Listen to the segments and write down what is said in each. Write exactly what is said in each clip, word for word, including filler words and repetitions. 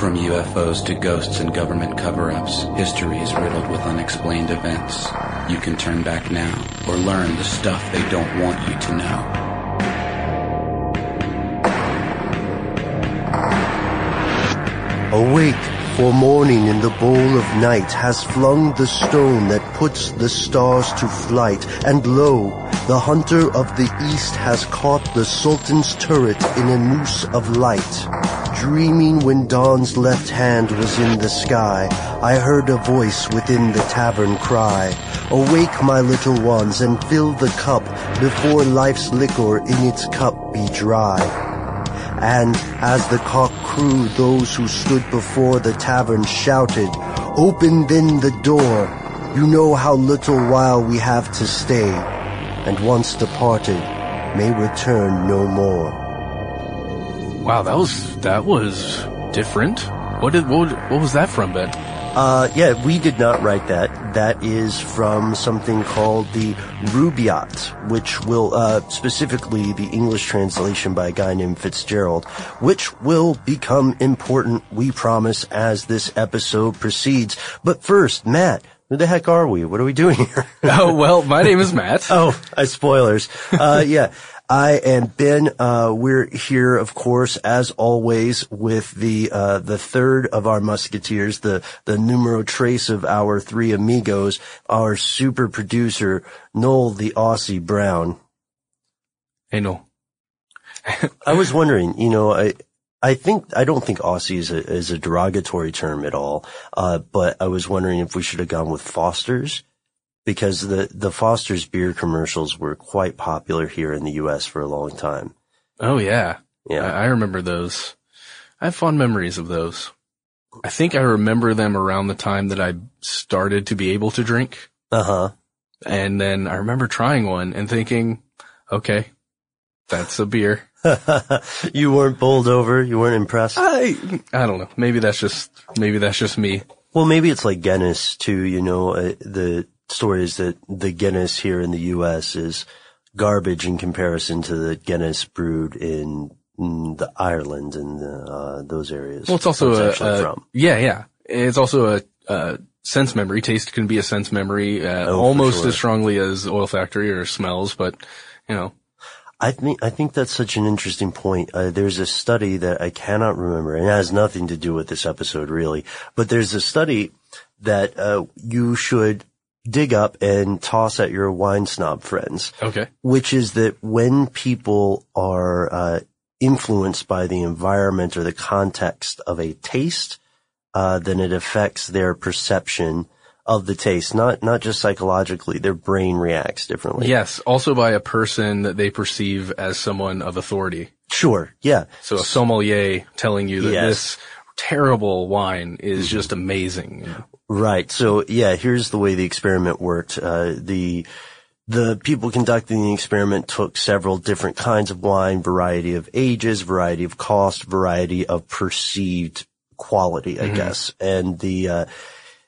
From U F Os to ghosts and government cover-ups, history is riddled with unexplained events. You can turn back now or learn the stuff they don't want you to know. Awake, for morning in the bowl of night has flung the stone that puts the stars to flight, and lo, the hunter of the east has caught the sultan's turret in a noose of light. Dreaming when dawn's left hand was in the sky, I heard a voice within the tavern cry, "Awake, my little ones, and fill the cup, before life's liquor in its cup be dry." And as the cock crew, those who stood before the tavern shouted, "Open then the door, you know how little while we have to stay, and once departed, may return no more." Wow, that was, that was different. What did, what, what was that from, Ben? Uh, yeah, we did not write that. That is from something called the Rubaiyat, which will, uh, specifically the English translation by a guy named Fitzgerald, which will become important, we promise, as this episode proceeds. But first, Matt, who the heck are we? What are we doing here? Oh, well, my name is Matt. Oh, uh, spoilers. Uh, yeah. I am Ben. Uh, we're here, of course, as always, with the, uh, the third of our musketeers, the, the numero tres of our three amigos, our super producer, Noel the Aussie Brown. Hey, Noel. I was wondering, you know, I, I think, I don't think Aussie is a, is a derogatory term at all. Uh, but I was wondering if we should have gone with Foster's, because the, the Foster's beer commercials were quite popular here in the U S for a long time. Oh, yeah. Yeah. I, I remember those. I have fond memories of those. I think I remember them around the time that I started to be able to drink. Uh-huh. And then I remember trying one and thinking, okay, that's a beer. You weren't bowled over? You weren't impressed? I, I don't know. Maybe that's just, maybe that's just me. Well, maybe it's like Guinness too, you know, uh, the, stories that the Guinness here in the U S is garbage in comparison to the Guinness brewed in the Ireland and the, uh, those areas. Well, it's also it's a, a from. yeah, yeah. It's also a, a sense memory. Taste can be a sense memory, uh, oh, almost sure. as strongly as Oil Factory or smells, but you know. I think, I think that's such an interesting point. Uh, there's a study that I cannot remember, and it has nothing to do with this episode really, but there's a study that, uh, you should dig up and toss at your wine snob friends. Okay. Which is that when people are uh influenced by the environment or the context of a taste, uh then it affects their perception of the taste, not not just psychologically. Their brain reacts differently. Yes, also by a person that they perceive as someone of authority. Sure, yeah. So a sommelier telling you that yes. this terrible wine is just amazing. Yeah. Right. So yeah, here's the way the experiment worked. Uh, the, the people conducting the experiment took several different kinds of wine, variety of ages, variety of cost, variety of perceived quality, I mm-hmm. guess. And the, uh,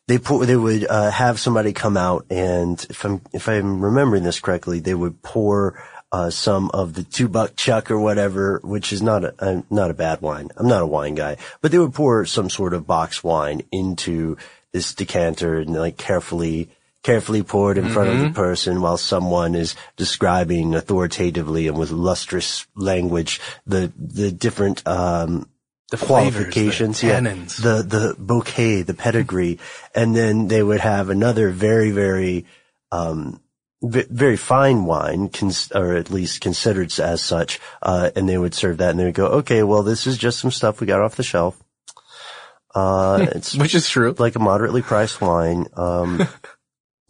they pour, they would, uh, have somebody come out and if I'm, if I'm remembering this correctly, they would pour, uh, some of the two buck chuck or whatever, which is not a, uh, not a bad wine. I'm not a wine guy, but they would pour some sort of box wine into this decanter and like carefully, carefully poured in mm-hmm. front of the person while someone is describing authoritatively and with lustrous language the, the different, um, the qualifications, flavors, the tannins. Yeah, the, the bouquet, the pedigree. And then they would have another very, very, um, v- very fine wine, cons- or at least considered as such. Uh, and they would serve that and they would go, okay, well, this is just some stuff we got off the shelf. Uh, it's which is true. Like a moderately priced wine. Um,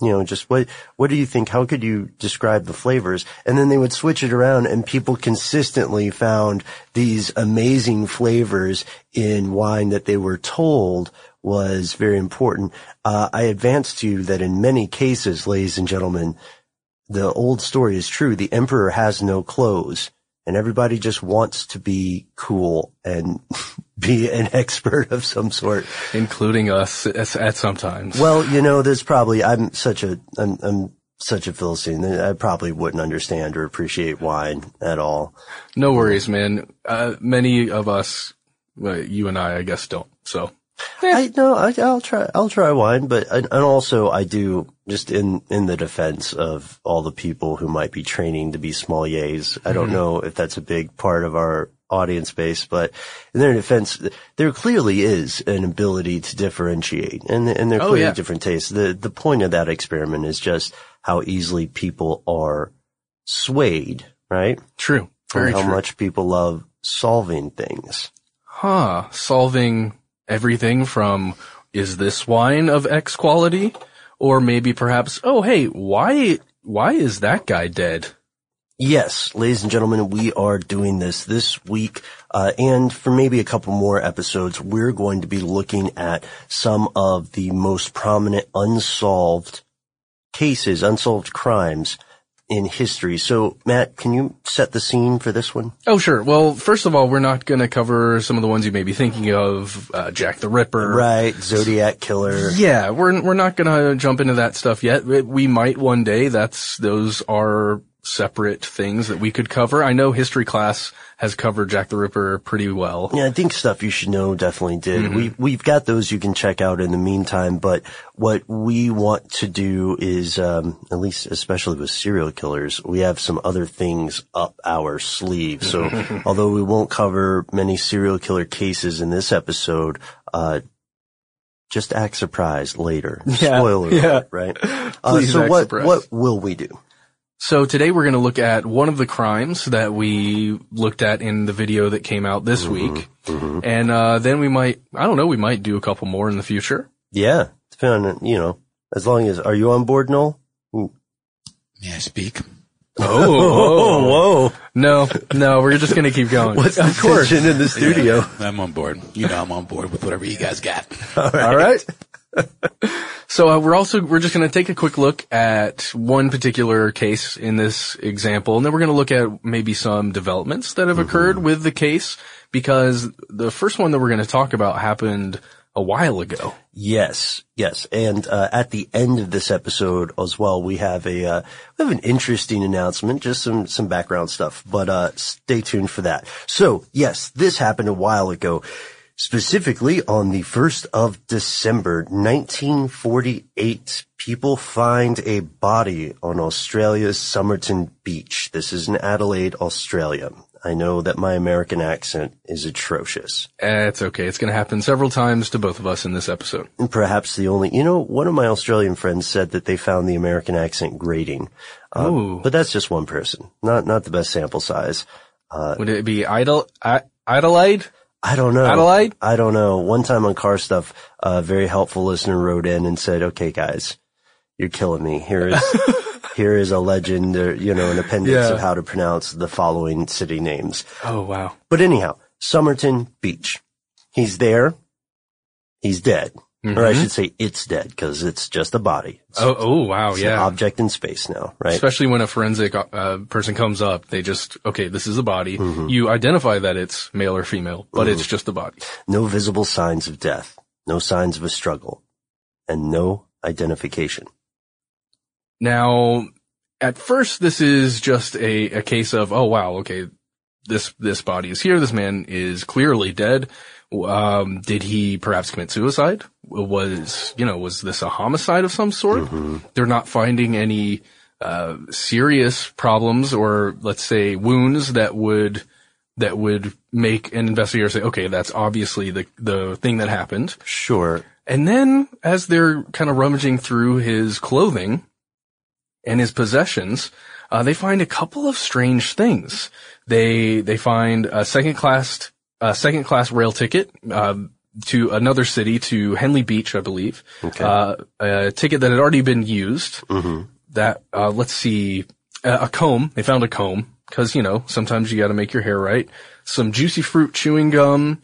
you know, just what, what do you think? How could you describe the flavors? And then they would switch it around and people consistently found these amazing flavors in wine that they were told was very important. Uh, I advance to you that in many cases, ladies and gentlemen, the old story is true. The emperor has no clothes. And everybody just wants to be cool and be an expert of some sort. Including us at sometimes. Well, you know, there's probably, I'm such a, I'm, I'm such a Philistine. I probably wouldn't understand or appreciate wine at all. No worries, man. Uh, many of us But you and I, I guess, don't. So I no, I, I'll try. I'll try wine, but and also I do just in in the defense of all the people who might be training to be sommeliers. I don't mm-hmm. know if that's a big part of our audience base, but in their defense, there clearly is an ability to differentiate, and and there are clearly oh, yeah. different tastes. The the point of that experiment is just how easily people are swayed, right? True. Very true. How much people love solving things. Huh. Solving everything from, is this wine of X quality? Or maybe perhaps, oh, hey, why why is that guy dead? Yes, ladies and gentlemen, we are doing this this week, uh, and for maybe a couple more episodes, we're going to be looking at some of the most prominent unsolved cases, unsolved crimes in history. So, Matt, can you set the scene for this one? Oh, sure. Well, first of all, we're not going to cover some of the ones you may be thinking of, uh, Jack the Ripper. Right, Zodiac Killer. Yeah, we're we're not going to jump into that stuff yet. We might one day. That's those are separate things that we could cover. I know history class has covered Jack the Ripper pretty well. Yeah, I think Stuff You Should Know definitely did. Mm-hmm. We, we've got those you can check out in the meantime, but what we want to do is, um, at least especially with serial killers, we have some other things up our sleeve. So although we won't cover many serial killer cases in this episode, uh, just act surprised later. Yeah, Spoiler yeah. alert, right? Uh, so what, surprised. what will we do? So today we're going to look at one of the crimes that we looked at in the video that came out this mm-hmm, week. Mm-hmm. And, uh, then we might, I don't know, we might do a couple more in the future. Yeah. Depending on, you know, as long as, are you on board, Noel? Ooh. May I speak? Oh, whoa. No, no, we're just going to keep going. What's the tension in the studio? Yeah, I'm on board. You know, I'm on board with whatever you guys got. All right. All right. So uh, we're also we're just going to take a quick look at one particular case in this example, and then we're going to look at maybe some developments that have mm-hmm. occurred with the case, because the first one that we're going to talk about happened a while ago. Yes, yes, and uh, at the end of this episode as well, we have a uh, we have an interesting announcement, just some some background stuff, but uh, stay tuned for that. So yes, this happened a while ago. Specifically, on the first of December, nineteen forty-eight, people find a body on Australia's Somerton Beach. This is in Adelaide, Australia. I know that my American accent is atrocious. It's okay. It's going to happen several times to both of us in this episode. And perhaps the only, you know, one of my Australian friends said that they found the American accent grating. Um, but that's just one person. Not, not the best sample size. Uh, would it be Idol, I, Adelaide? I don't know. Adelaide? I don't know. One time on Car Stuff, a very helpful listener wrote in and said, okay, guys, you're killing me. Here is here is a legend, or, you know, an appendix yeah. of how to pronounce the following city names. Oh, wow. But anyhow, Somerton Beach. He's there. He's dead. Mm-hmm. Or I should say it's dead, because it's just a body. It's, oh, oh, wow, it's yeah. an object in space now, right? Especially when a forensic uh, person comes up, they just, okay, this is a body. Mm-hmm. You identify that it's male or female, but mm-hmm. it's just a body. No visible signs of death, no signs of a struggle, and no identification. Now, at first, this is just a, a case of, oh, wow, okay, this this body is here, this man is clearly dead. Um, did he perhaps commit suicide? Was, you know, was this a homicide of some sort? Mm-hmm. They're not finding any, uh, serious problems or, let's say, wounds that would, that would make an investigator say, okay, that's obviously the, the thing that happened. Sure. And then as they're kind of rummaging through his clothing and his possessions, uh, they find a couple of strange things. They, they find a second class a second class rail ticket, um, to another city, to Henley Beach, I believe. Okay. Uh, a ticket that had already been used. Mm-hmm. That, uh, let's see, a, a comb. They found a comb. Cause, you know, sometimes you gotta make your hair right. Some juicy fruit chewing gum,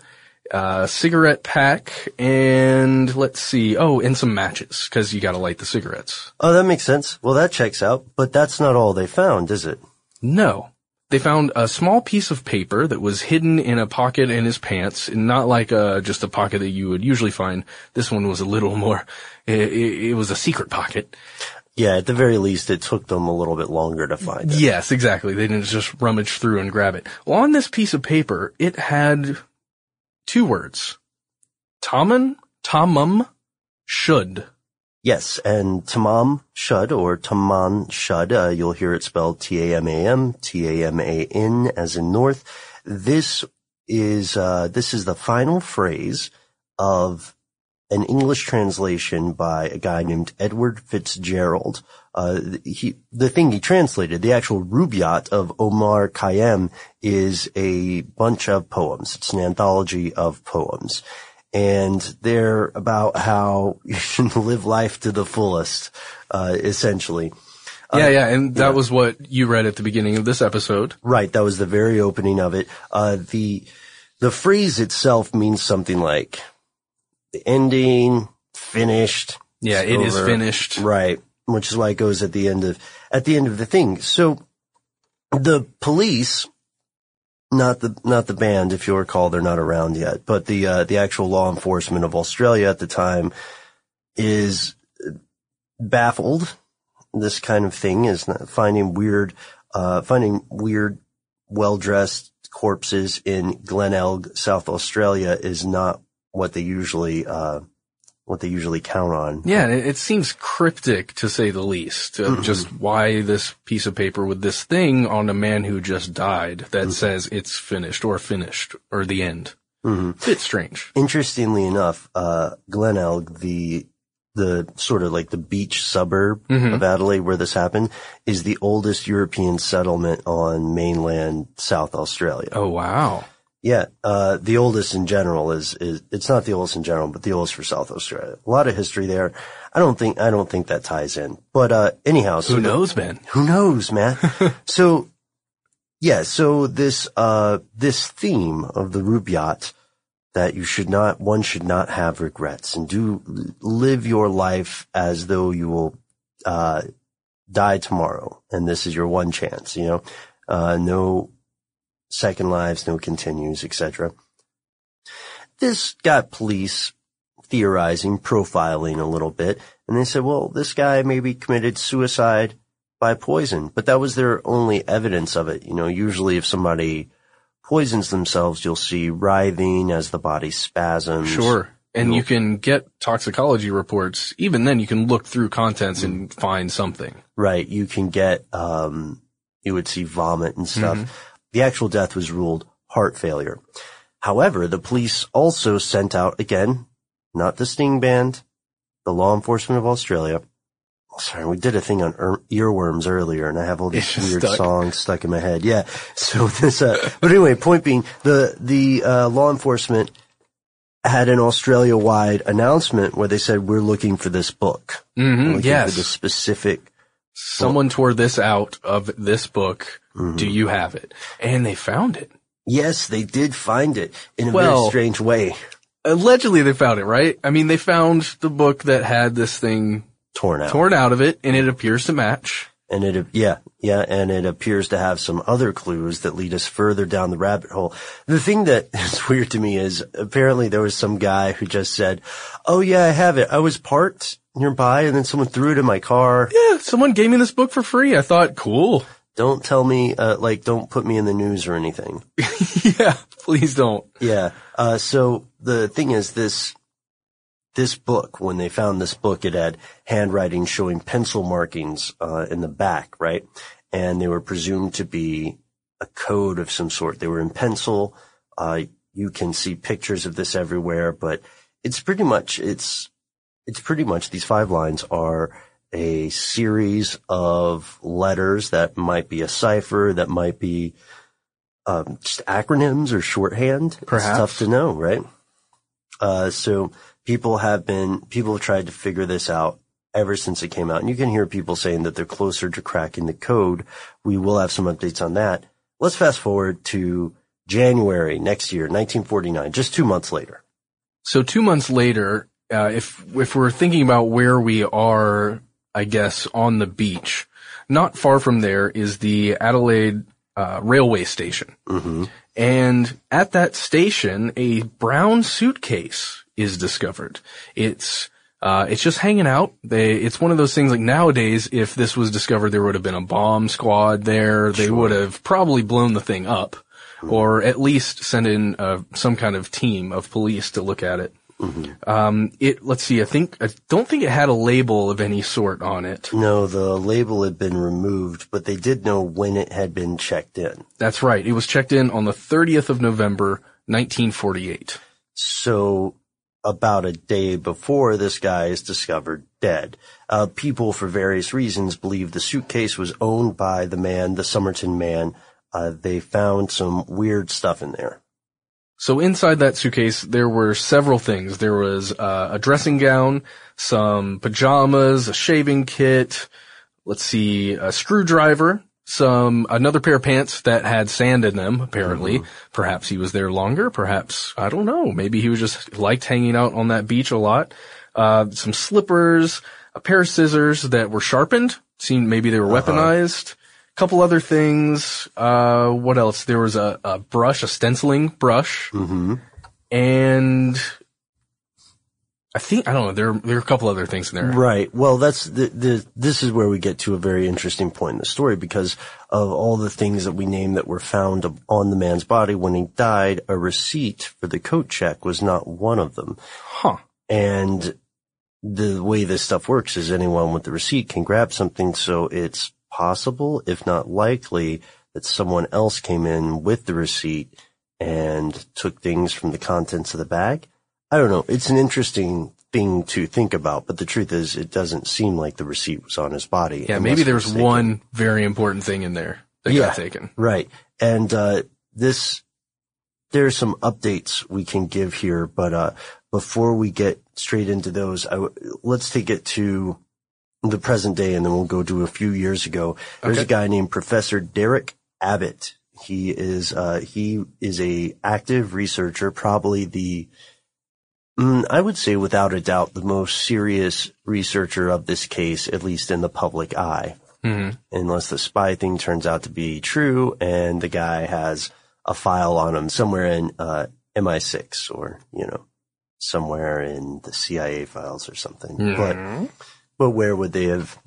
uh, cigarette pack, and let's see, oh, and some matches. Cause you gotta light the cigarettes. Oh, that makes sense. Well, that checks out, but that's not all they found, is it? No. They found a small piece of paper that was hidden in a pocket in his pants, and not like a, just a pocket that you would usually find. This one was a little more, it, it was a secret pocket. Yeah, at the very least, it took them a little bit longer to find it. Yes, exactly. They didn't just rummage through and grab it. Well, on this piece of paper, it had Two words. Tamam, Tamam Shud. Yes, and Tamam Shud, or Tamam Shud, uh, you'll hear it spelled T A M A M, T A M A N, as in north. This is, uh, this is the final phrase of an English translation by a guy named Edward Fitzgerald. Uh, he, the thing he translated, the actual Rubaiyat of Omar Khayyam, is a bunch of poems. It's an anthology of poems. And they're about how you should live life to the fullest, uh, essentially. Yeah, uh, yeah, and that yeah. was what you read at the beginning of this episode. Right, that was the very opening of it. Uh, the, the phrase itself means something like, ending, finished. Yeah, it is finished. Right, which is why it goes at the end of at the end of the thing. So the police, not the not the band, if you recall, they're not around yet, but the uh, the actual law enforcement of Australia at the time is baffled. This kind of thing is not finding weird, uh, finding weird, well dressed corpses in Glenelg, South Australia, is not what they usually, uh, what they usually count on. Yeah, it seems cryptic, to say the least, of mm-hmm. just why this piece of paper with this thing on a man who just died that mm-hmm. says it's finished or finished or the end. Mm-hmm. It's strange. Interestingly enough, uh, Glenelg, the, the sort of like the beach suburb mm-hmm. of Adelaide where this happened, is the oldest European settlement on mainland South Australia. Oh, wow. Yeah, uh, the oldest in general is, is, it's not the oldest in general, but the oldest for South Australia. A lot of history there. I don't think, I don't think that ties in. But, uh, anyhow. So who knows, the, man? Who knows, man? So, yeah, so this, uh, this theme of the Rubaiyat, that you should not, one should not have regrets and do live your life as though you will, uh, die tomorrow. And this is your one chance, you know, uh, no, second lives, no continues, et cetera. This got police theorizing, profiling a little bit, and they said, well, this guy maybe committed suicide by poison, but that was their only evidence of it. You know, usually if somebody poisons themselves, you'll see writhing as the body spasms. Sure. And you can get toxicology reports. Even then, you can look through contents and find something. Right. You can get, um, you would see vomit and stuff. Mm-hmm. The actual death was ruled heart failure. However, the police also sent out, again, not the sting band, the law enforcement of Australia. Sorry, we did a thing on er- earworms earlier, and I have all these weird stuck. songs stuck in my head. Yeah. So this, uh, but anyway, point being, the, the, uh, law enforcement had an Australia-wide announcement where they said, we're looking for this book. Mm-hmm, looking yes. for the specific. Someone book. tore this out of this book. Mm-hmm. Do you have it? And they found it. Yes, they did find it in a well, very strange way. Allegedly they found it, right? I mean, they found the book that had this thing torn out, torn out of it, and it appears to match. And it, yeah, yeah, and it appears to have some other clues that lead us further down the rabbit hole. The thing that is weird to me is apparently there was some guy who just said, oh yeah, I have it. I was parked nearby and then someone threw it in my car. Yeah, someone gave me this book for free. I thought, cool. Don't tell me, uh, like, don't put me in the news or anything. Yeah, please don't. Yeah. Uh, so the thing is this, this book, when they found this book, it had handwriting showing pencil markings, uh, in the back, right? And they were presumed to be a code of some sort. They were in pencil. Uh, you can see pictures of this everywhere, but it's pretty much, it's, it's pretty much these five lines are a series of letters that might be a cipher, that might be um, just acronyms or shorthand. Perhaps. It's tough to know, right? Uh, so people have been, people have tried to figure this out ever since it came out. And you can hear people saying that they're closer to cracking the code. We will have some updates on that. Let's fast forward to January next year, nineteen forty-nine, just two months later. So two months later, uh, if, if we're thinking about where we are, I guess, on the beach. Not far from there is the Adelaide uh, railway station. Mm-hmm. And at that station, a brown suitcase is discovered. It's uh it's just hanging out. They it's one of those things like nowadays, if this was discovered, there would have been a bomb squad there. Sure. They would have probably blown the thing up. mm-hmm. or at least send in uh, some kind of team of police to look at it. Mm-hmm. Um, it, let's see, I think, I don't think it had a label of any sort on it. No, the label had been removed, but they did know when it had been checked in. That's right. It was checked in on the thirtieth of November, nineteen forty-eight. So about a day before this guy is discovered dead. Uh, people for various reasons believe the suitcase was owned by the man, the Somerton man. Uh, they found some weird stuff in there. So inside that suitcase, there were several things. There was uh, a dressing gown, some pajamas, a shaving kit, let's see, a screwdriver, some another pair of pants that had sand in them, apparently. Mm-hmm. Perhaps he was there longer. Perhaps, I don't know, maybe he was just liked hanging out on that beach a lot. Uh, some slippers, a pair of scissors that were sharpened. Seemed maybe they were uh-huh. weaponized. Couple other things. Uh, what else? There was a, a brush, a stenciling brush, mm-hmm. and I think I don't know. There, there are a couple other things in there. Right. Well, that's the, the. This is where we get to a very interesting point in the story because of all the things that we named that were found on the man's body when he died. A receipt for the coat check was not one of them. Huh. And the way this stuff works is anyone with the receipt can grab something, so it's possible, if not likely, that someone else came in with the receipt and took things from the contents of the bag. I don't know. It's an interesting thing to think about, but the truth is it doesn't seem like the receipt was on his body. Yeah, maybe there's one very important thing in there that yeah, got taken. Right. And uh this there are some updates we can give here, but uh before we get straight into those, I w- let's take it to the present day, and then we'll go to a few years ago. There's okay. a guy named Professor Derek Abbott. He is uh he is a active researcher, probably the mm, I would say without a doubt the most serious researcher of this case, at least in the public eye. Mm-hmm. Unless the spy thing turns out to be true, and the guy has a file on him somewhere in uh M I six or you know somewhere in the C I A files or something, mm-hmm. but. But where would they have,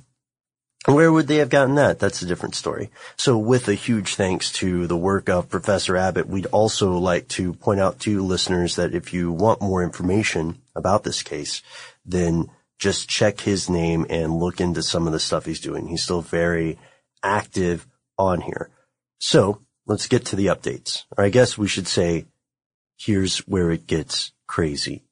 where would they have gotten that? That's a different story. So with a huge thanks to the work of Professor Abbott, we'd also like to point out to listeners that if you want more information about this case, then just check his name and look into some of the stuff he's doing. He's still very active on here. So let's get to the updates. Or I guess we should say, here's where it gets crazy.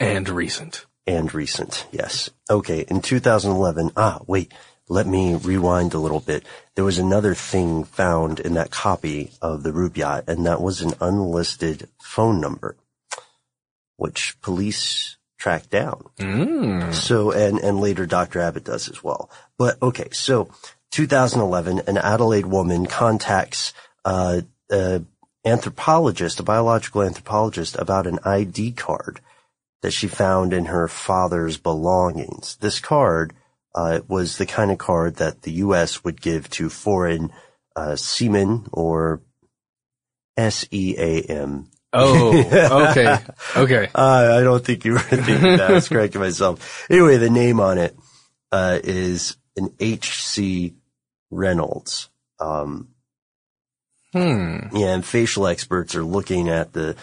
And recent. And recent, yes. Okay, in two thousand eleven, ah, wait, let me rewind a little bit. There was another thing found in that copy of the Rubaiyat, and that was an unlisted phone number, which police tracked down. Mm. So, and, and later Doctor Abbott does as well. But, okay, so two thousand eleven, an Adelaide woman contacts uh, an anthropologist, a biological anthropologist, about an I D card that she found in her father's belongings. This card uh, was the kind of card that the U S would give to foreign uh, seamen, or S E A M. Oh, okay, okay. uh, I don't think you were thinking that. I was correcting myself. Anyway, the name on it uh, is an H C Reynolds. Um, hmm. Yeah, and facial experts are looking at the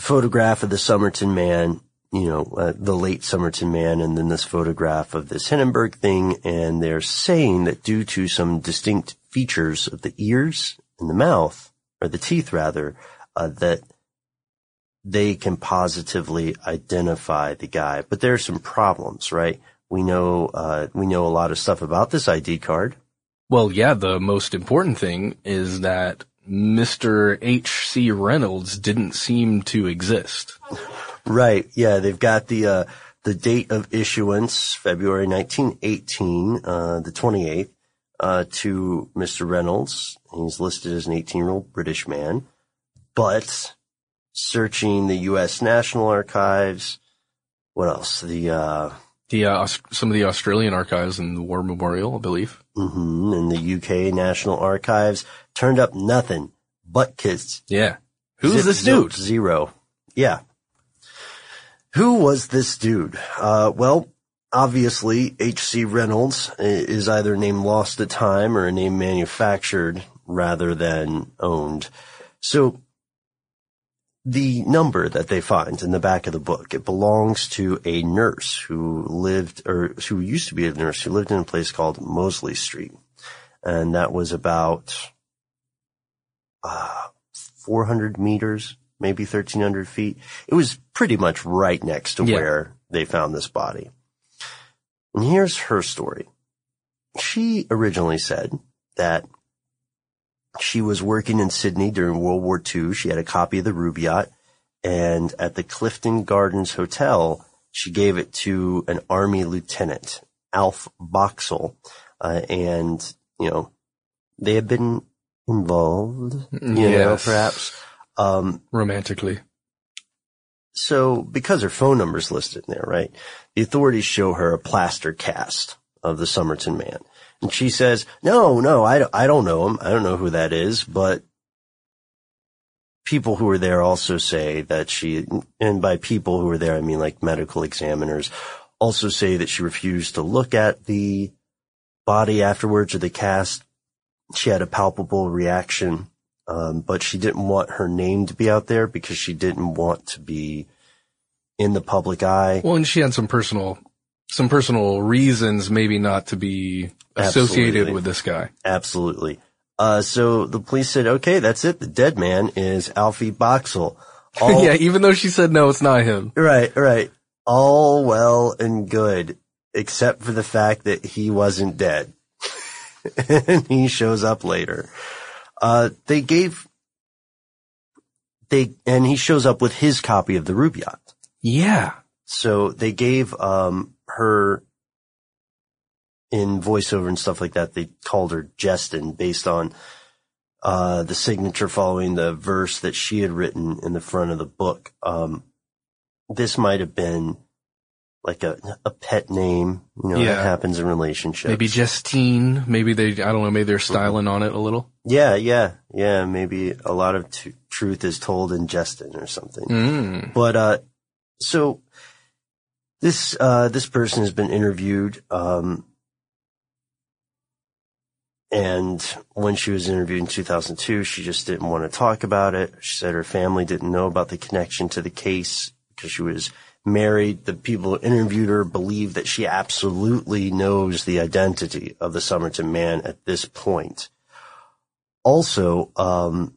photograph of the Somerton man, you know, uh, the late Somerton man, and then this photograph of this Hindenburg thing, and they're saying that due to some distinct features of the ears and the mouth, or the teeth rather, uh, that they can positively identify the guy. But there are some problems, right? We know, uh, we know a lot of stuff about this I D card. Well, yeah, the most important thing is that Mister H C Reynolds didn't seem to exist. Right. Yeah. They've got the, uh, the date of issuance, February nineteen eighteen, uh, the twenty-eighth, uh, to Mister Reynolds. He's listed as an eighteen year old British man, but searching the U S National Archives. What else? The, uh, the, uh, some of the Australian archives and the War Memorial, I believe. Mm-hmm. And the U K National Archives turned up nothing but kids. Yeah. Who's Zip, this dude? Zip, zero. Yeah. Who was this dude? Uh, well, obviously H C Reynolds is either a name lost to time or a name manufactured rather than owned. So the number that they find in the back of the book, it belongs to a nurse who lived, or who used to be a nurse, who lived in a place called Mosley Street. And that was about uh, four hundred meters, maybe thirteen hundred feet. It was pretty much right next to yeah. where they found this body. And here's her story. She originally said that she was working in Sydney during World War Two. She had a copy of the Rubaiyat, and at the Clifton Gardens Hotel, she gave it to an army lieutenant, Alf Boxall, uh, and, you know, they had been involved, you yes. know, perhaps. Um, Romantically. So, because her phone number's listed in there, right, the authorities show her a plaster cast of the Somerton man. And she says, no, no, I, I don't know him. I don't know who that is. But people who were there also say that she, and by people who were there, I mean like medical examiners, also say that she refused to look at the body afterwards or the cast. She had a palpable reaction, um, but she didn't want her name to be out there because she didn't want to be in the public eye. Well, and she had some personal... some personal reasons maybe not to be associated Absolutely. With this guy. Absolutely. Uh, so the police said, okay, that's it. The dead man is Alfie Boxall. All- yeah, even though she said, no, it's not him. Right, right. All well and good, except for the fact that he wasn't dead. And he shows up later. Uh, they gave, they, and he shows up with his copy of the Rubaiyat. Yeah. So they gave, um, her, in voiceover and stuff like that, they called her Jestyn, based on uh the signature following the verse that she had written in the front of the book. Um this might have been like a a pet name, you know, yeah. that happens in relationships. Maybe Jestyn, maybe they, I don't know, maybe they're styling on it a little. Yeah, yeah, yeah, maybe a lot of t- truth is told in Jestyn or something. Mm. But, uh, so... This, uh, this person has been interviewed, um, and when she was interviewed in two thousand two, she just didn't want to talk about it. She said her family didn't know about the connection to the case because she was married. The people who interviewed her believe that she absolutely knows the identity of the Somerton man at this point. Also, um,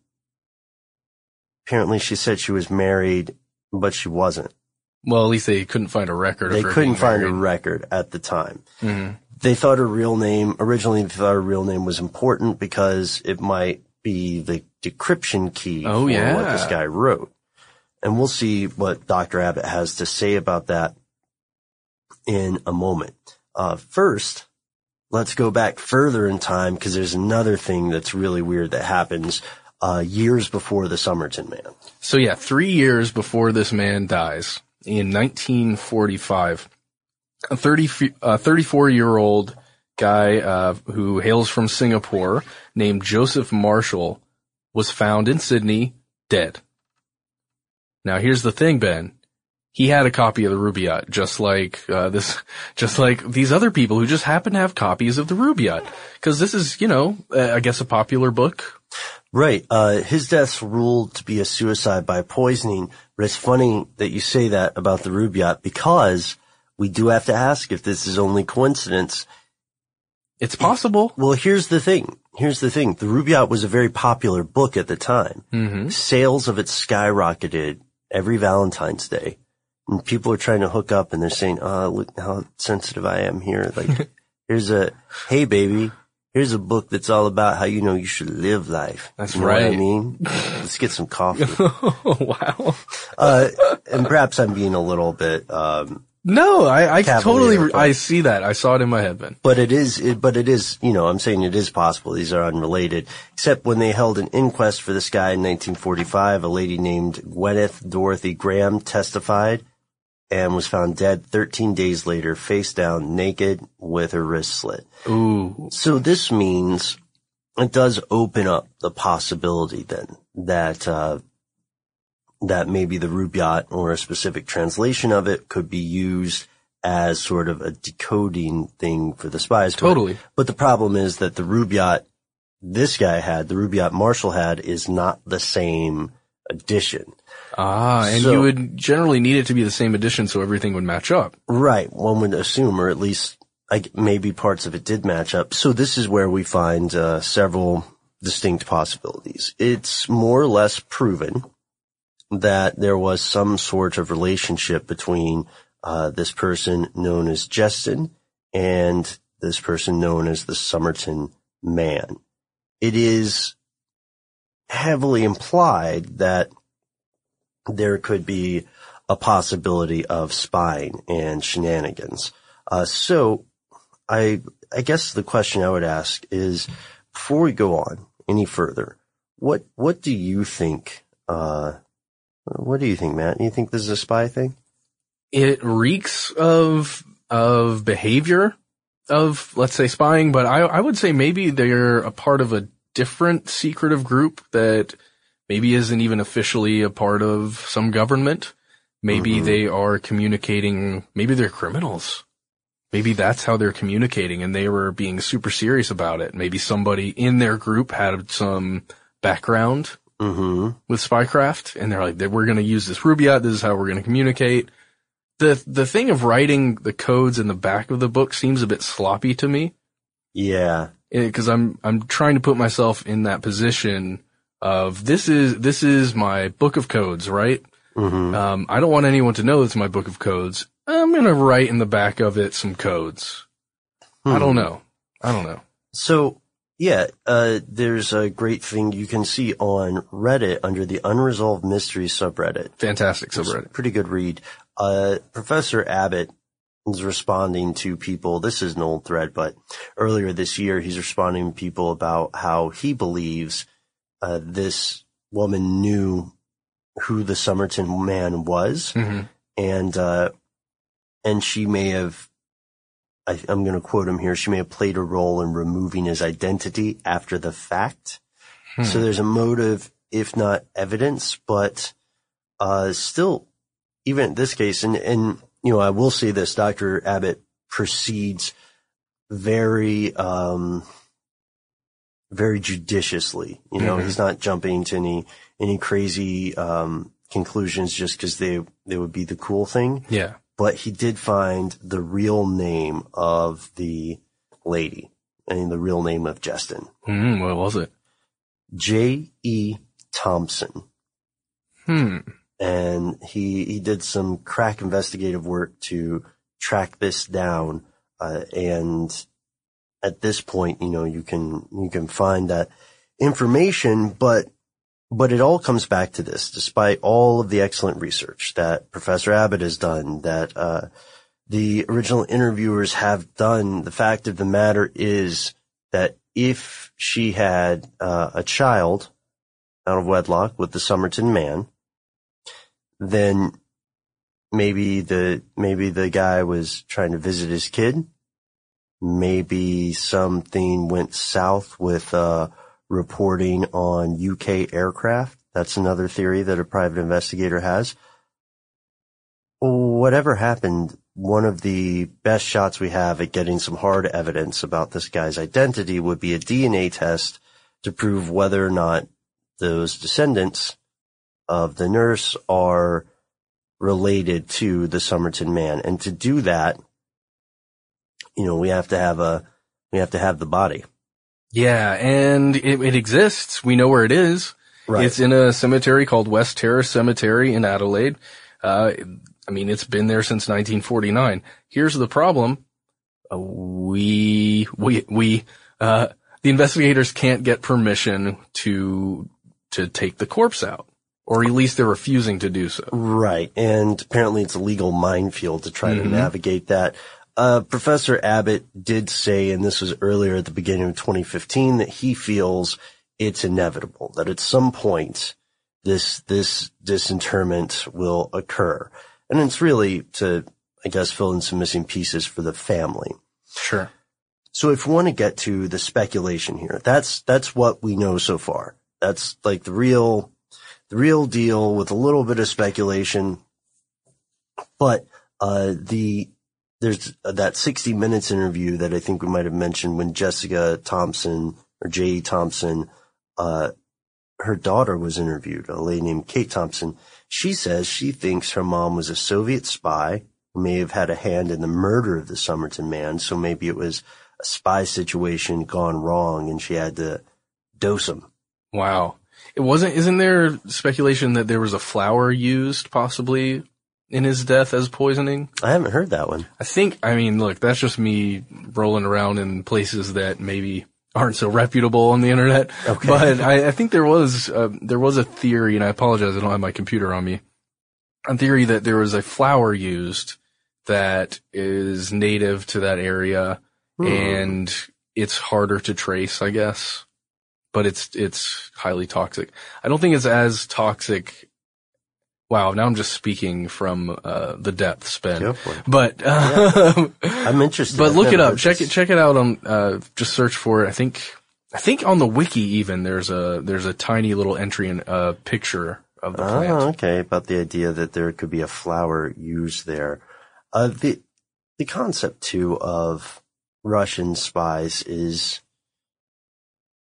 apparently she said she was married, but she wasn't. Well, at least they couldn't find a record. They of her couldn't find a record at the time. Mm-hmm. They thought her real name, originally they thought her real name was important because it might be the decryption key oh, for yeah. what this guy wrote. And we'll see what Doctor Abbott has to say about that in a moment. Uh, first, let's go back further in time because there's another thing that's really weird that happens uh, years before the Somerton man. So yeah, three years before this man dies. In nineteen forty-five, a thirty, uh, thirty-four-year-old guy uh, who hails from Singapore named Joseph Marshall was found in Sydney dead. Now, here's the thing, Ben. He had a copy of the Rubaiyat, just like uh, this, just like these other people who just happen to have copies of the Rubaiyat, because this is, you know, uh, I guess a popular book. Right. Uh, his death's ruled to be a suicide by poisoning. But it's funny that you say that about the Rubaiyat because we do have to ask if this is only coincidence. It's possible. Well, here's the thing. Here's the thing. The Rubaiyat was a very popular book at the time. Mm-hmm. Sales of it skyrocketed every Valentine's Day. And people are trying to hook up and they're saying, oh, look how sensitive I am here. Like, here's a, hey, baby. Here's a book that's all about how, you know, you should live life. That's you know right. What I mean? Let's get some coffee. Oh, wow. Uh, and perhaps I'm being a little bit, um, no, I, I totally, re- I see that. I saw it in my head, Ben. But it is, it, but it is, you know, I'm saying it is possible. These are unrelated, except when they held an inquest for this guy in nineteen forty-five, a lady named Gwyneth Dorothy Graham testified and was found dead thirteen days later, face down, naked, with her wrist slit. Ooh. So this means it does open up the possibility then that, uh, that maybe the Rubaiyat or a specific translation of it could be used as sort of a decoding thing for the spies. Totally. But, but the problem is that the Rubaiyat this guy had, the Rubaiyat Marshall had, is not the same edition. Ah, and so, you would generally need it to be the same edition so everything would match up. Right, one would assume, or at least I, maybe parts of it did match up. So this is where we find uh, several distinct possibilities. It's more or less proven that there was some sort of relationship between uh, this person known as Jestyn and this person known as the Somerton Man. It is heavily implied that there could be a possibility of spying and shenanigans. Uh, so I, I guess the question I would ask is, before we go on any further, what, what do you think, uh, what do you think, Matt? Do you think this is a spy thing? It reeks of, of behavior of, let's say, spying, but I, I would say maybe they're a part of a different secretive group that maybe isn't even officially a part of some government. Maybe mm-hmm. they are communicating, maybe they're criminals. Maybe that's how they're communicating and they were being super serious about it. Maybe somebody in their group had some background mm-hmm. with spycraft and they're like, we're going to use this Rubaiyat. This is how we're going to communicate. The, the thing of writing the codes in the back of the book seems a bit sloppy to me. Yeah. Because I'm, I'm trying to put myself in that position of this is, this is my book of codes, right? Mm-hmm. Um, I don't want anyone to know it's my book of codes. I'm going to write in the back of it some codes. Hmm. I don't know. I don't know. So, yeah, uh, there's a great thing you can see on Reddit under the Unresolved Mysteries subreddit. Fantastic subreddit. Pretty good read. Uh, Professor Abbott is responding to people. This is an old thread, but earlier this year, he's responding to people about how he believes uh, this woman knew who the Somerton Man was. Mm-hmm. And, uh, And she may have, I, I'm going to quote him here, she may have played a role in removing his identity after the fact. Hmm. So there's a motive, if not evidence, but uh still, even in this case, and, and you know, I will say this, Doctor Abbott proceeds very, um very judiciously. You know, mm-hmm. he's not jumping to any, any crazy um conclusions just because they, they would be the cool thing. Yeah. But he did find the real name of the lady, and the real name of Jestyn. Mm, what was it? J E Thompson. Hmm. And he he did some crack investigative work to track this down. Uh, and at this point, you know, you can you can find that information, but. But it all comes back to this, despite all of the excellent research that Professor Abbott has done, that uh the original interviewers have done, the fact of the matter is that if she had uh, a child out of wedlock with the Somerton Man, then maybe the maybe the guy was trying to visit his kid. Maybe something went south with uh reporting on U K aircraft. That's another theory that a private investigator has. Whatever happened, one of the best shots we have at getting some hard evidence about this guy's identity would be a D N A test to prove whether or not those descendants of the nurse are related to the Somerton Man. And to do that, you know, we have to have a, we have to have the body. Yeah, and it, it exists. We know where it is. Right. It's in a cemetery called West Terrace Cemetery in Adelaide. Uh, I mean, it's been there since nineteen forty-nine. Here's the problem. Uh, we, we, we, uh, the investigators can't get permission to, to take the corpse out. Or at least they're refusing to do so. Right. And apparently it's a legal minefield to try mm-hmm. to navigate that. Uh, Professor Abbott did say, and this was earlier at the beginning of twenty fifteen, that he feels it's inevitable, that at some point this, this disinterment will occur. And it's really to, I guess, fill in some missing pieces for the family. Sure. So if we want to get to the speculation here, that's, that's what we know so far. That's like the real, the real deal with a little bit of speculation. But, uh, the, There's that sixty Minutes interview that I think we might have mentioned when Jessica Thompson, or J E. Thompson, uh, her daughter was interviewed, a lady named Kate Thompson. She says she thinks her mom was a Soviet spy who may have had a hand in the murder of the Somerton man. So maybe it was a spy situation gone wrong and she had to dose him. Wow. It wasn't, isn't there speculation that there was a flower used possibly in his death as poisoning? I haven't heard that one. I think, I mean, look, that's just me rolling around in places that maybe aren't so reputable on the internet. Okay. But I, I think there was, uh, there was a theory, and I apologize, I don't have my computer on me, a theory that there was a flower used that is native to that area, hmm. and it's harder to trace, I guess. But it's, it's highly toxic. I don't think it's as toxic. Wow. Now I'm just speaking from, uh, the depths, Ben, but, uh, yeah. I'm interested. But look it up. Check it, check it out on, uh, just search for it. I think, I think on the wiki even there's a, there's a tiny little entry and a picture of the plant. Oh, okay. About the idea that there could be a flower used there. Uh, the, the concept too of Russian spies is,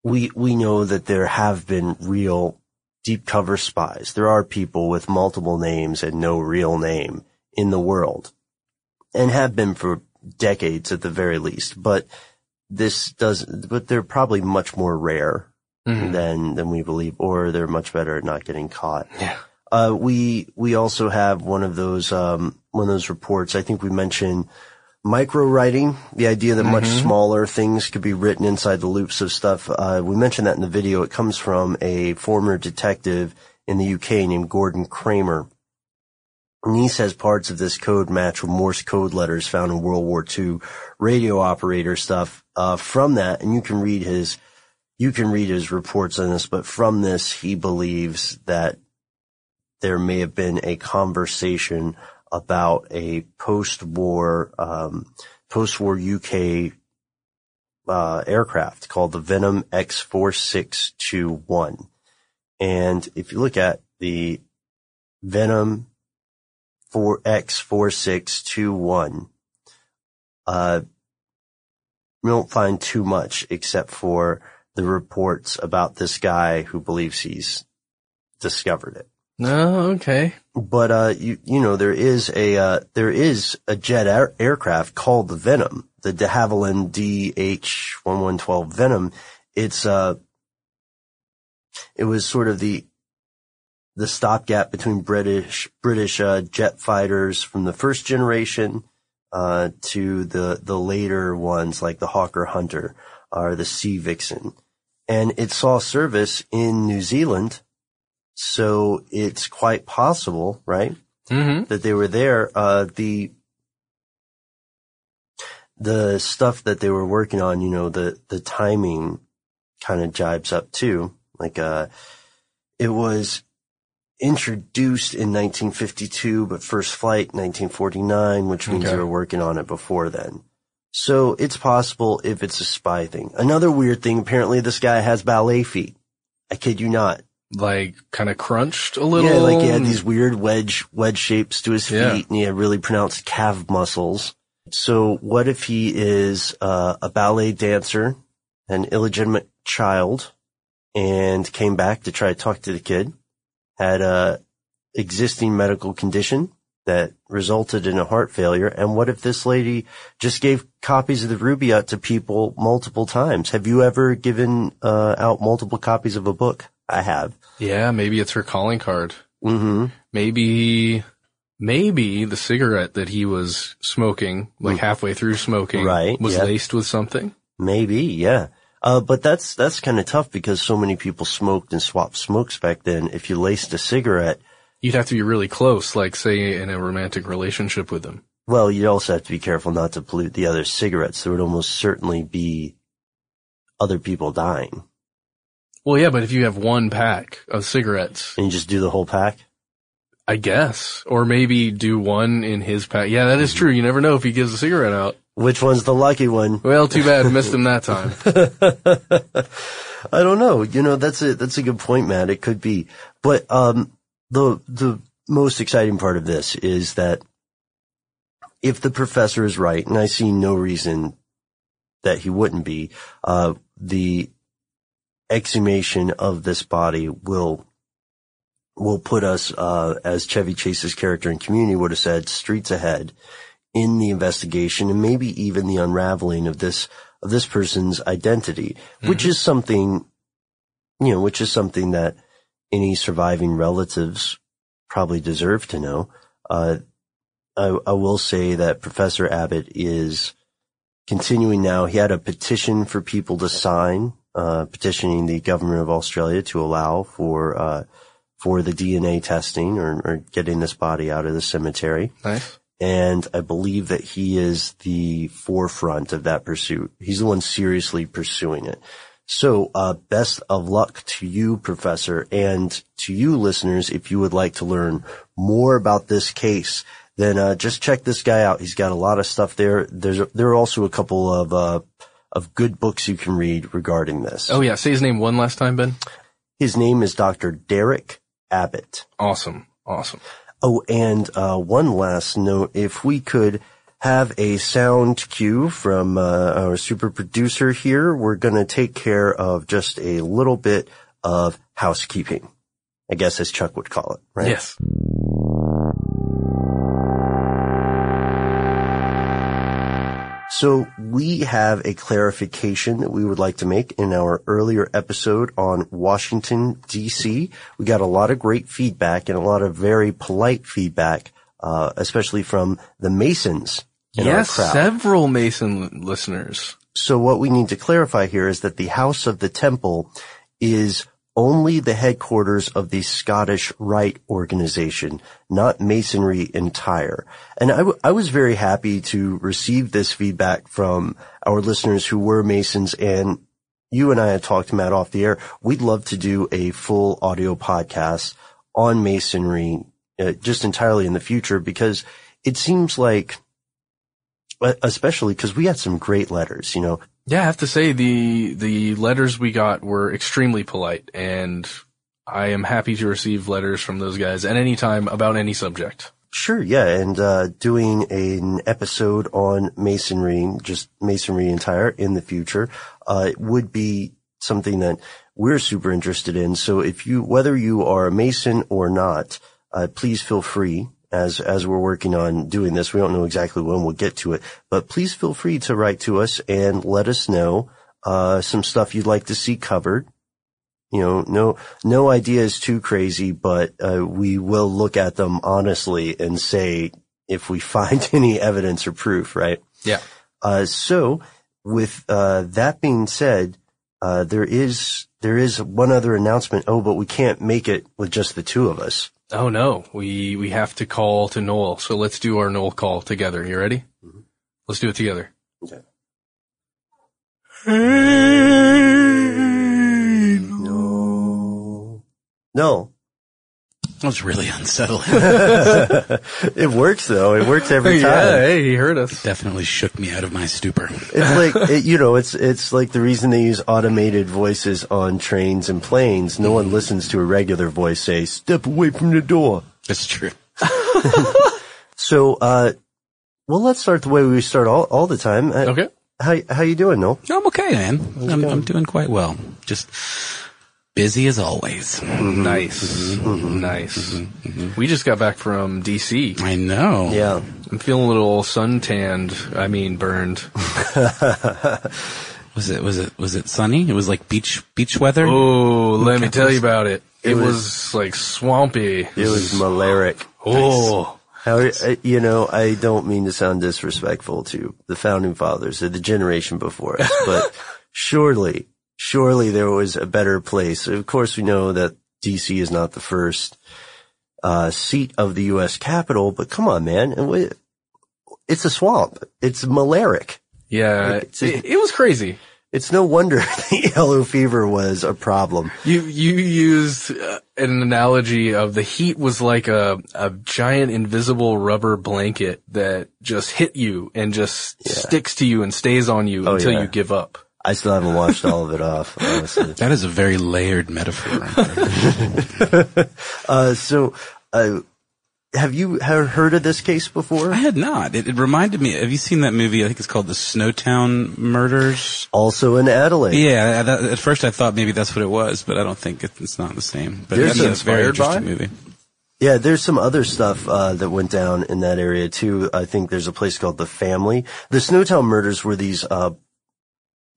We, we know that there have been real deep cover spies. There are people with multiple names and no real name in the world, and have been for decades at the very least. But this doesn't, but they're probably much more rare mm-hmm. than, than we believe, or they're much better at not getting caught. Yeah. Uh, we, we also have one of those, um, one of those reports. I think we mentioned micro-writing, the idea that mm-hmm. much smaller things could be written inside the loops of stuff. Uh, we mentioned that in the video. It comes from a former detective in the U K named Gordon Kramer. And he says parts of this code match with Morse code letters found in World War Two radio operator stuff, uh, from that. And you can read his, you can read his reports on this, but from this, he believes that there may have been a conversation about a post-war, um, post-war U K, uh, aircraft called the Venom X four six two one. And if you look at the Venom X four six two one, uh, you won't find too much except for the reports about this guy who believes he's discovered it. No, okay. But, uh, you, you know, there is a, uh, there is a jet air- aircraft called the Venom, the de Havilland D H one one two Venom. It's, uh, it was sort of the, the stopgap between British, British, uh, jet fighters from the first generation, uh, to the, the later ones like the Hawker Hunter or the Sea Vixen. And it saw service in New Zealand. So it's quite possible, right, mm-hmm. that they were there. Uh, the the stuff that they were working on, you know, the the timing kind of jibes up too. Like, uh, it was introduced in nineteen fifty-two, but first flight nineteen forty-nine, which means okay. they were working on it before then. So it's possible if it's a spy thing. Another weird thing, apparently, this guy has ballet feet. I kid you not. Like kind of crunched a little. Yeah, like he had these weird wedge, wedge shapes to his feet yeah. and he had really pronounced calf muscles. So what if he is uh, a ballet dancer, an illegitimate child, and came back to try to talk to the kid, had a existing medical condition that resulted in a heart failure. And what if this lady just gave copies of the Rubaiyat to people multiple times? Have you ever given uh, out multiple copies of a book? I have. Yeah, maybe it's her calling card. Mm-hmm. Maybe, maybe the cigarette that he was smoking, like mm-hmm. halfway through smoking, right, was yeah. laced with something. Maybe, yeah. Uh, but that's, that's kind of tough because so many people smoked and swapped smokes back then. If you laced a cigarette, you'd have to be really close, like say in a romantic relationship with them. Well, you'd also have to be careful not to pollute the other cigarettes. There would almost certainly be other people dying. Well, yeah, but if you have one pack of cigarettes. And you just do the whole pack? I guess. Or maybe do one in his pack. Yeah, that is true. You never know if he gives a cigarette out. Which one's the lucky one? Well, too bad. Missed him that time. I don't know. You know, that's a, that's a good point, Matt. It could be. But, um, the, the most exciting part of this is that if the professor is right, and I see no reason that he wouldn't be, uh, the, exhumation of this body will will put us, uh, as Chevy Chase's character in Community would have said, streets ahead in the investigation and maybe even the unraveling of this of this person's identity, mm-hmm. which is something, you know, which is something that any surviving relatives probably deserve to know. Uh, I, I will say that Professor Abbott is continuing now. He had a petition for people to sign, uh, petitioning the government of Australia to allow for, uh, for the D N A testing or, or getting this body out of the cemetery. Nice. And I believe that he is the forefront of that pursuit. He's the one seriously pursuing it. So, uh, best of luck to you, Professor, and to you listeners. If you would like to learn more about this case, then, uh, just check this guy out. He's got a lot of stuff there. There's, a, there are also a couple of, uh, of good books you can read regarding this. Oh yeah. Say his name one last time, Ben. His name is Doctor Derek Abbott. Awesome. Awesome. Oh, and, uh, one last note. If we could have a sound cue from uh, our super producer here. We're going to take care of just a little bit of housekeeping, I guess, as Chuck would call it, right? Yes. So we have a clarification that we would like to make in our earlier episode on Washington, D C. We got a lot of great feedback and a lot of very polite feedback, uh, especially from the Masons. Yes, several Mason listeners. So what we need to clarify here is that the House of the Temple is only the headquarters of the Scottish Rite organization, not Masonry entire. And I, w- I was very happy to receive this feedback from our listeners who were Masons, and you and I had talked, Matt, off the air. We'd love to do a full audio podcast on Masonry uh, just entirely in the future, because it seems like, especially because we had some great letters, you know. Yeah, I have to say the the letters we got were extremely polite, and I am happy to receive letters from those guys at any time about any subject. Sure, yeah, and uh doing an episode on Masonry, just Masonry entire in the future, uh would be something that we're super interested in. So if you, whether you are a Mason or not, uh please feel free. As, as we're working on doing this, we don't know exactly when we'll get to it, but please feel free to write to us and let us know, uh, some stuff you'd like to see covered. You know, no, no idea is too crazy, but, uh, we will look at them honestly and say if we find any evidence or proof, right? Yeah. Uh, so with, uh, that being said, uh, there is, there is one other announcement. Oh, but we can't make it with just the two of us. Oh no, we, we have to call to Noel. So let's do our Noel call together. You ready? Mm-hmm. Let's do it together. Okay. Hey, Noel. No. That was really unsettling. It works though. It works every time. Yeah, hey, he heard us. It definitely shook me out of my stupor. It's like, it, you know, it's, it's like the reason they use automated voices on trains and planes. No one listens to a regular voice say, step away from the door. That's true. So, uh, well, let's start the way we start all, all the time. Uh, okay. How, how you doing, Noel? I'm okay, man. I'm, I'm doing quite well. Just, busy as always. Mm-hmm. Nice. Mm-hmm. Nice. Mm-hmm. Mm-hmm. We just got back from D C. I know. Yeah. I'm feeling a little suntanned. I mean, burned. was it, was it, was it sunny? It was like beach, beach weather? Oh, let me tell you about it. It, it was, was like swampy. It was malaric. Oh. Nice. How, you know, I don't mean to sound disrespectful to the founding fathers or the generation before us, but surely, Surely there was a better place. Of course, we know that D C is not the first uh seat of the U S Capitol, but come on, man. It's a swamp. It's malaric. Yeah, like, it's, it, it was crazy. It's no wonder the yellow fever was a problem. You you used uh, an analogy of the heat was like a, a giant invisible rubber blanket that just hit you and just yeah. sticks to you and stays on you oh, until yeah. you give up. I still haven't washed all of it off, honestly. That is a very layered metaphor. uh, so, uh, Have you heard of this case before? I had not. It, it reminded me. Have you seen that movie? I think it's called The Snowtown Murders. Also in Adelaide. Yeah. That, at first I thought maybe that's what it was, but I don't think it, it's not the same. But it's a very interesting by? movie. Yeah, there's some other stuff uh that went down in that area too. I think there's a place called The Family. The Snowtown Murders were these uh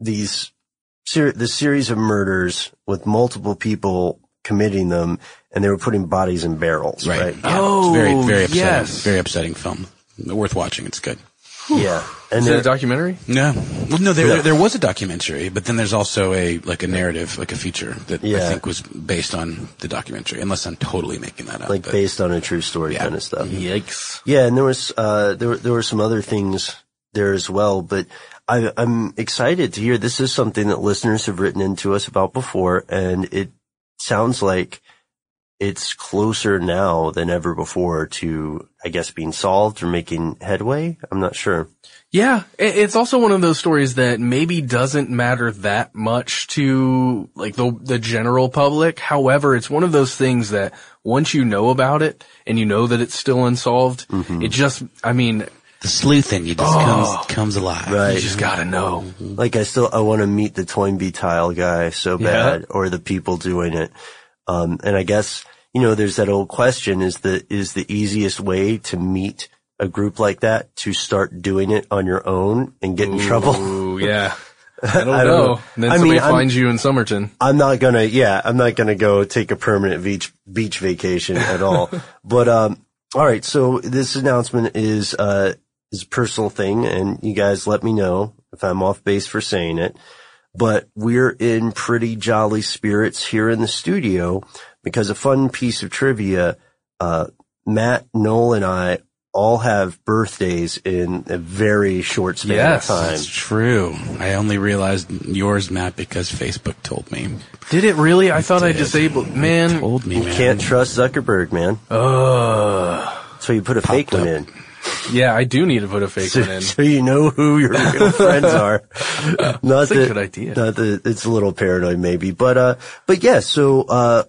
these ser- the series of murders with multiple people committing them, and they were putting bodies in barrels, right? right? Yeah. Oh, it's very, very upsetting. Yes. Very upsetting film. Worth watching. It's good. Whew. Yeah. And Is there a documentary? No. Well, no, there, no, there was a documentary, but then there's also a, like a narrative, like a feature that yeah. I think was based on the documentary, unless I'm totally making that up. Like but, based on a true story yeah. kind of stuff. Yikes. Yeah. And there was, uh, there, there were some other things there as well, but I, I'm excited to hear this is something that listeners have written into us about before, and it sounds like it's closer now than ever before to, I guess, being solved or making headway. I'm not sure. Yeah. It's also one of those stories that maybe doesn't matter that much to, like, the, the general public. However, it's one of those things that once you know about it and you know that it's still unsolved, mm-hmm. it just, I mean... The sleuthing, you just oh, comes, comes alive. Right. You just gotta know. Like, I still, I want to meet the Toynbee Tile guy so bad, yeah. or the people doing it. Um, and I guess, you know, there's that old question, is the, is the easiest way to meet a group like that to start doing it on your own and get Ooh, in trouble? Ooh, yeah. I don't, I don't know. know. And then I somebody mean, finds I'm, you in Somerton. I'm not gonna, yeah, I'm not gonna go take a permanent beach, beach vacation at all. But, um, all right. So this announcement is, uh, is a personal thing, and you guys let me know if I'm off base for saying it, but we're in pretty jolly spirits here in the studio because a fun piece of trivia, uh, Matt, Noel, and I all have birthdays in a very short span yes, of time. Yes, that's true. I only realized yours, Matt, because Facebook told me. Did it really? I it thought did. I disabled. Man, it told me, man. You can't trust Zuckerberg, man. Oh. So you put a Popped fake one up. in. Yeah, I do need to put a fake so, one in. So you know who your real friends are. Not That's that, a good idea. Not that, it's a little paranoid maybe, but, uh, but yeah, so, uh.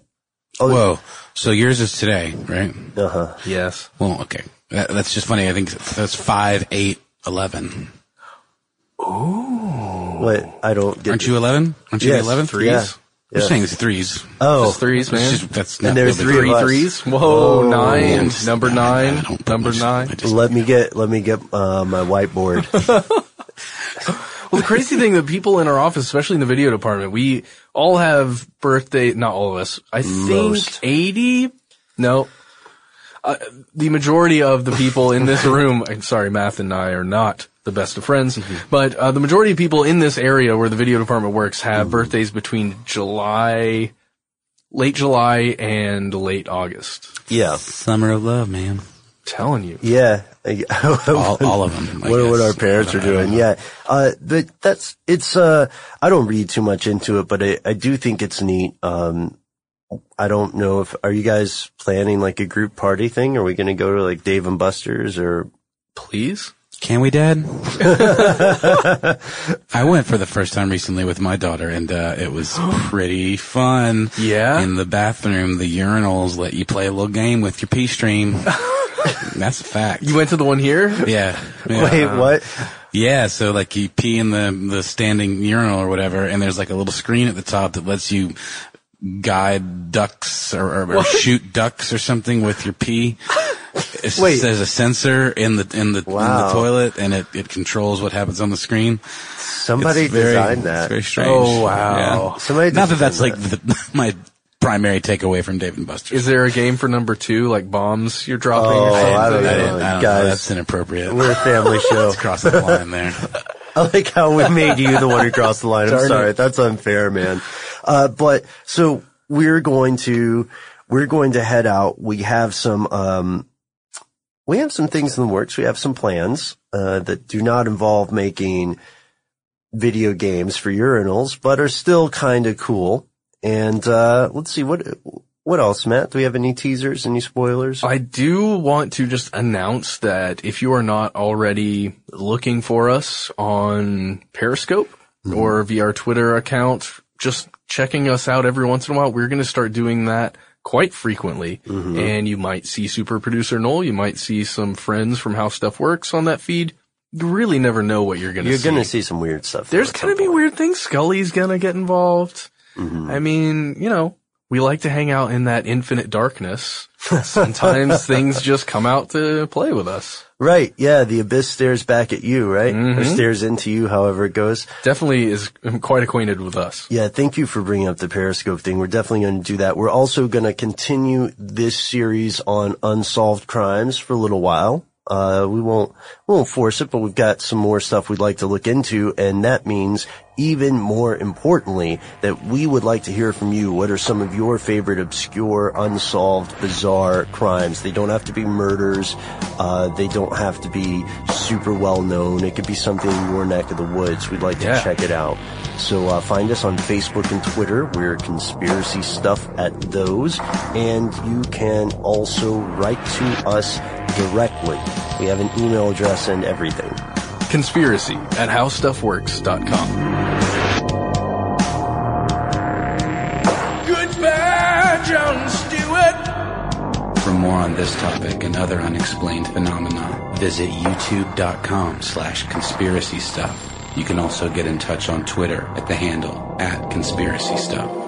Oh, Whoa. So yours is today, right? Uh huh. Yes. Well, okay. That, that's just funny. I think that's five, eight, eleven. Oh. What? I don't get Aren't you eleven? Aren't you yes. eleven? Threes? Yeah. You're yeah. saying it's threes. Oh. It's threes, man. It's just, that's not and there's three, three threes. Whoa, oh, nine. Number nine. I, I Number much, nine. Let me get, let me get, uh, my whiteboard. Well, the crazy thing that people in our office, especially in the video department, we all have birthday, not all of us. I think Most. eighty? No. Uh, the majority of the people in this room, I'm sorry, Math and I are not the best of friends, mm-hmm. but uh, the majority of people in this area where the video department works have mm. birthdays between July, late July, and late August. Yeah. Summer of love, man. I'm telling you. Yeah. all, all of them. I what guess. What our parents are doing. Yeah. Uh, but that's, it's, uh, I don't read too much into it, but I, I do think it's neat. Um, I don't know if, are you guys planning like a group party thing? Are we going to go to like Dave and Buster's or? Please? Can we, Dad? I went for the first time recently with my daughter, and uh it was pretty fun. Yeah? In the bathroom, the urinals let you play a little game with your pee stream. That's a fact. You went to the one here? Yeah. yeah. Wait, what? Yeah, so like you pee in the, the standing urinal or whatever, and there's like a little screen at the top that lets you guide ducks or, or, or shoot ducks or something with your pee. It's Wait. Just, there's a sensor in the in the, wow. in the toilet, and it, it controls what happens on the screen. Somebody it's very, designed that. It's very strange. Oh wow! Yeah. Somebody Not that that's that. like the, my primary takeaway from Dave and Buster's. Is there a game for number two, like bombs you're dropping? Oh, or I don't, I don't know, I don't guys. Know. That's inappropriate. We're a family show. It's crossing the line there. I like how we made you the one who crossed the line. Darn I'm sorry, it. That's unfair, man. Uh, but so we're going to we're going to head out. We have some. Um, We have some things in the works. We have some plans uh that do not involve making video games for urinals, but are still kind of cool. And uh let's see, what what else, Matt? Do we have any teasers, any spoilers? I do want to just announce that if you are not already looking for us on Periscope mm-hmm. or via our Twitter account, just checking us out every once in a while, we're going to start doing that quite frequently. Mm-hmm. And you might see Super Producer Noel. You might see some friends from How Stuff Works on that feed. You really never know what you're going to see. You're going to see some weird stuff. There's going to be weird things. Scully's going to get involved. Mm-hmm. I mean, you know, we like to hang out in that infinite darkness. Sometimes things just come out to play with us. Right. Yeah. The abyss stares back at you, right? Mm-hmm. Or stares into you, however it goes. Definitely is quite acquainted with us. Yeah. Thank you for bringing up the Periscope thing. We're definitely going to do that. We're also going to continue this series on unsolved crimes for a little while. Uh, we won't, we won't force it, but we've got some more stuff we'd like to look into. And that means, even more importantly, that we would like to hear from you. What are some of your favorite obscure, unsolved, bizarre crimes? They don't have to be murders. Uh, they don't have to be super well known. It could be something in your neck of the woods. We'd like to yeah. check it out. So, uh, find us on Facebook and Twitter. We're Conspiracy Stuff at those. And you can also write to us directly. We have an email address and everything. Conspiracy at how stuff works dot com. Goodbye, John Stewart. For more on this topic and other unexplained phenomena, visit youtube dot com slash conspiracy stuff. You can also get in touch on Twitter at the handle at conspiracy stuff.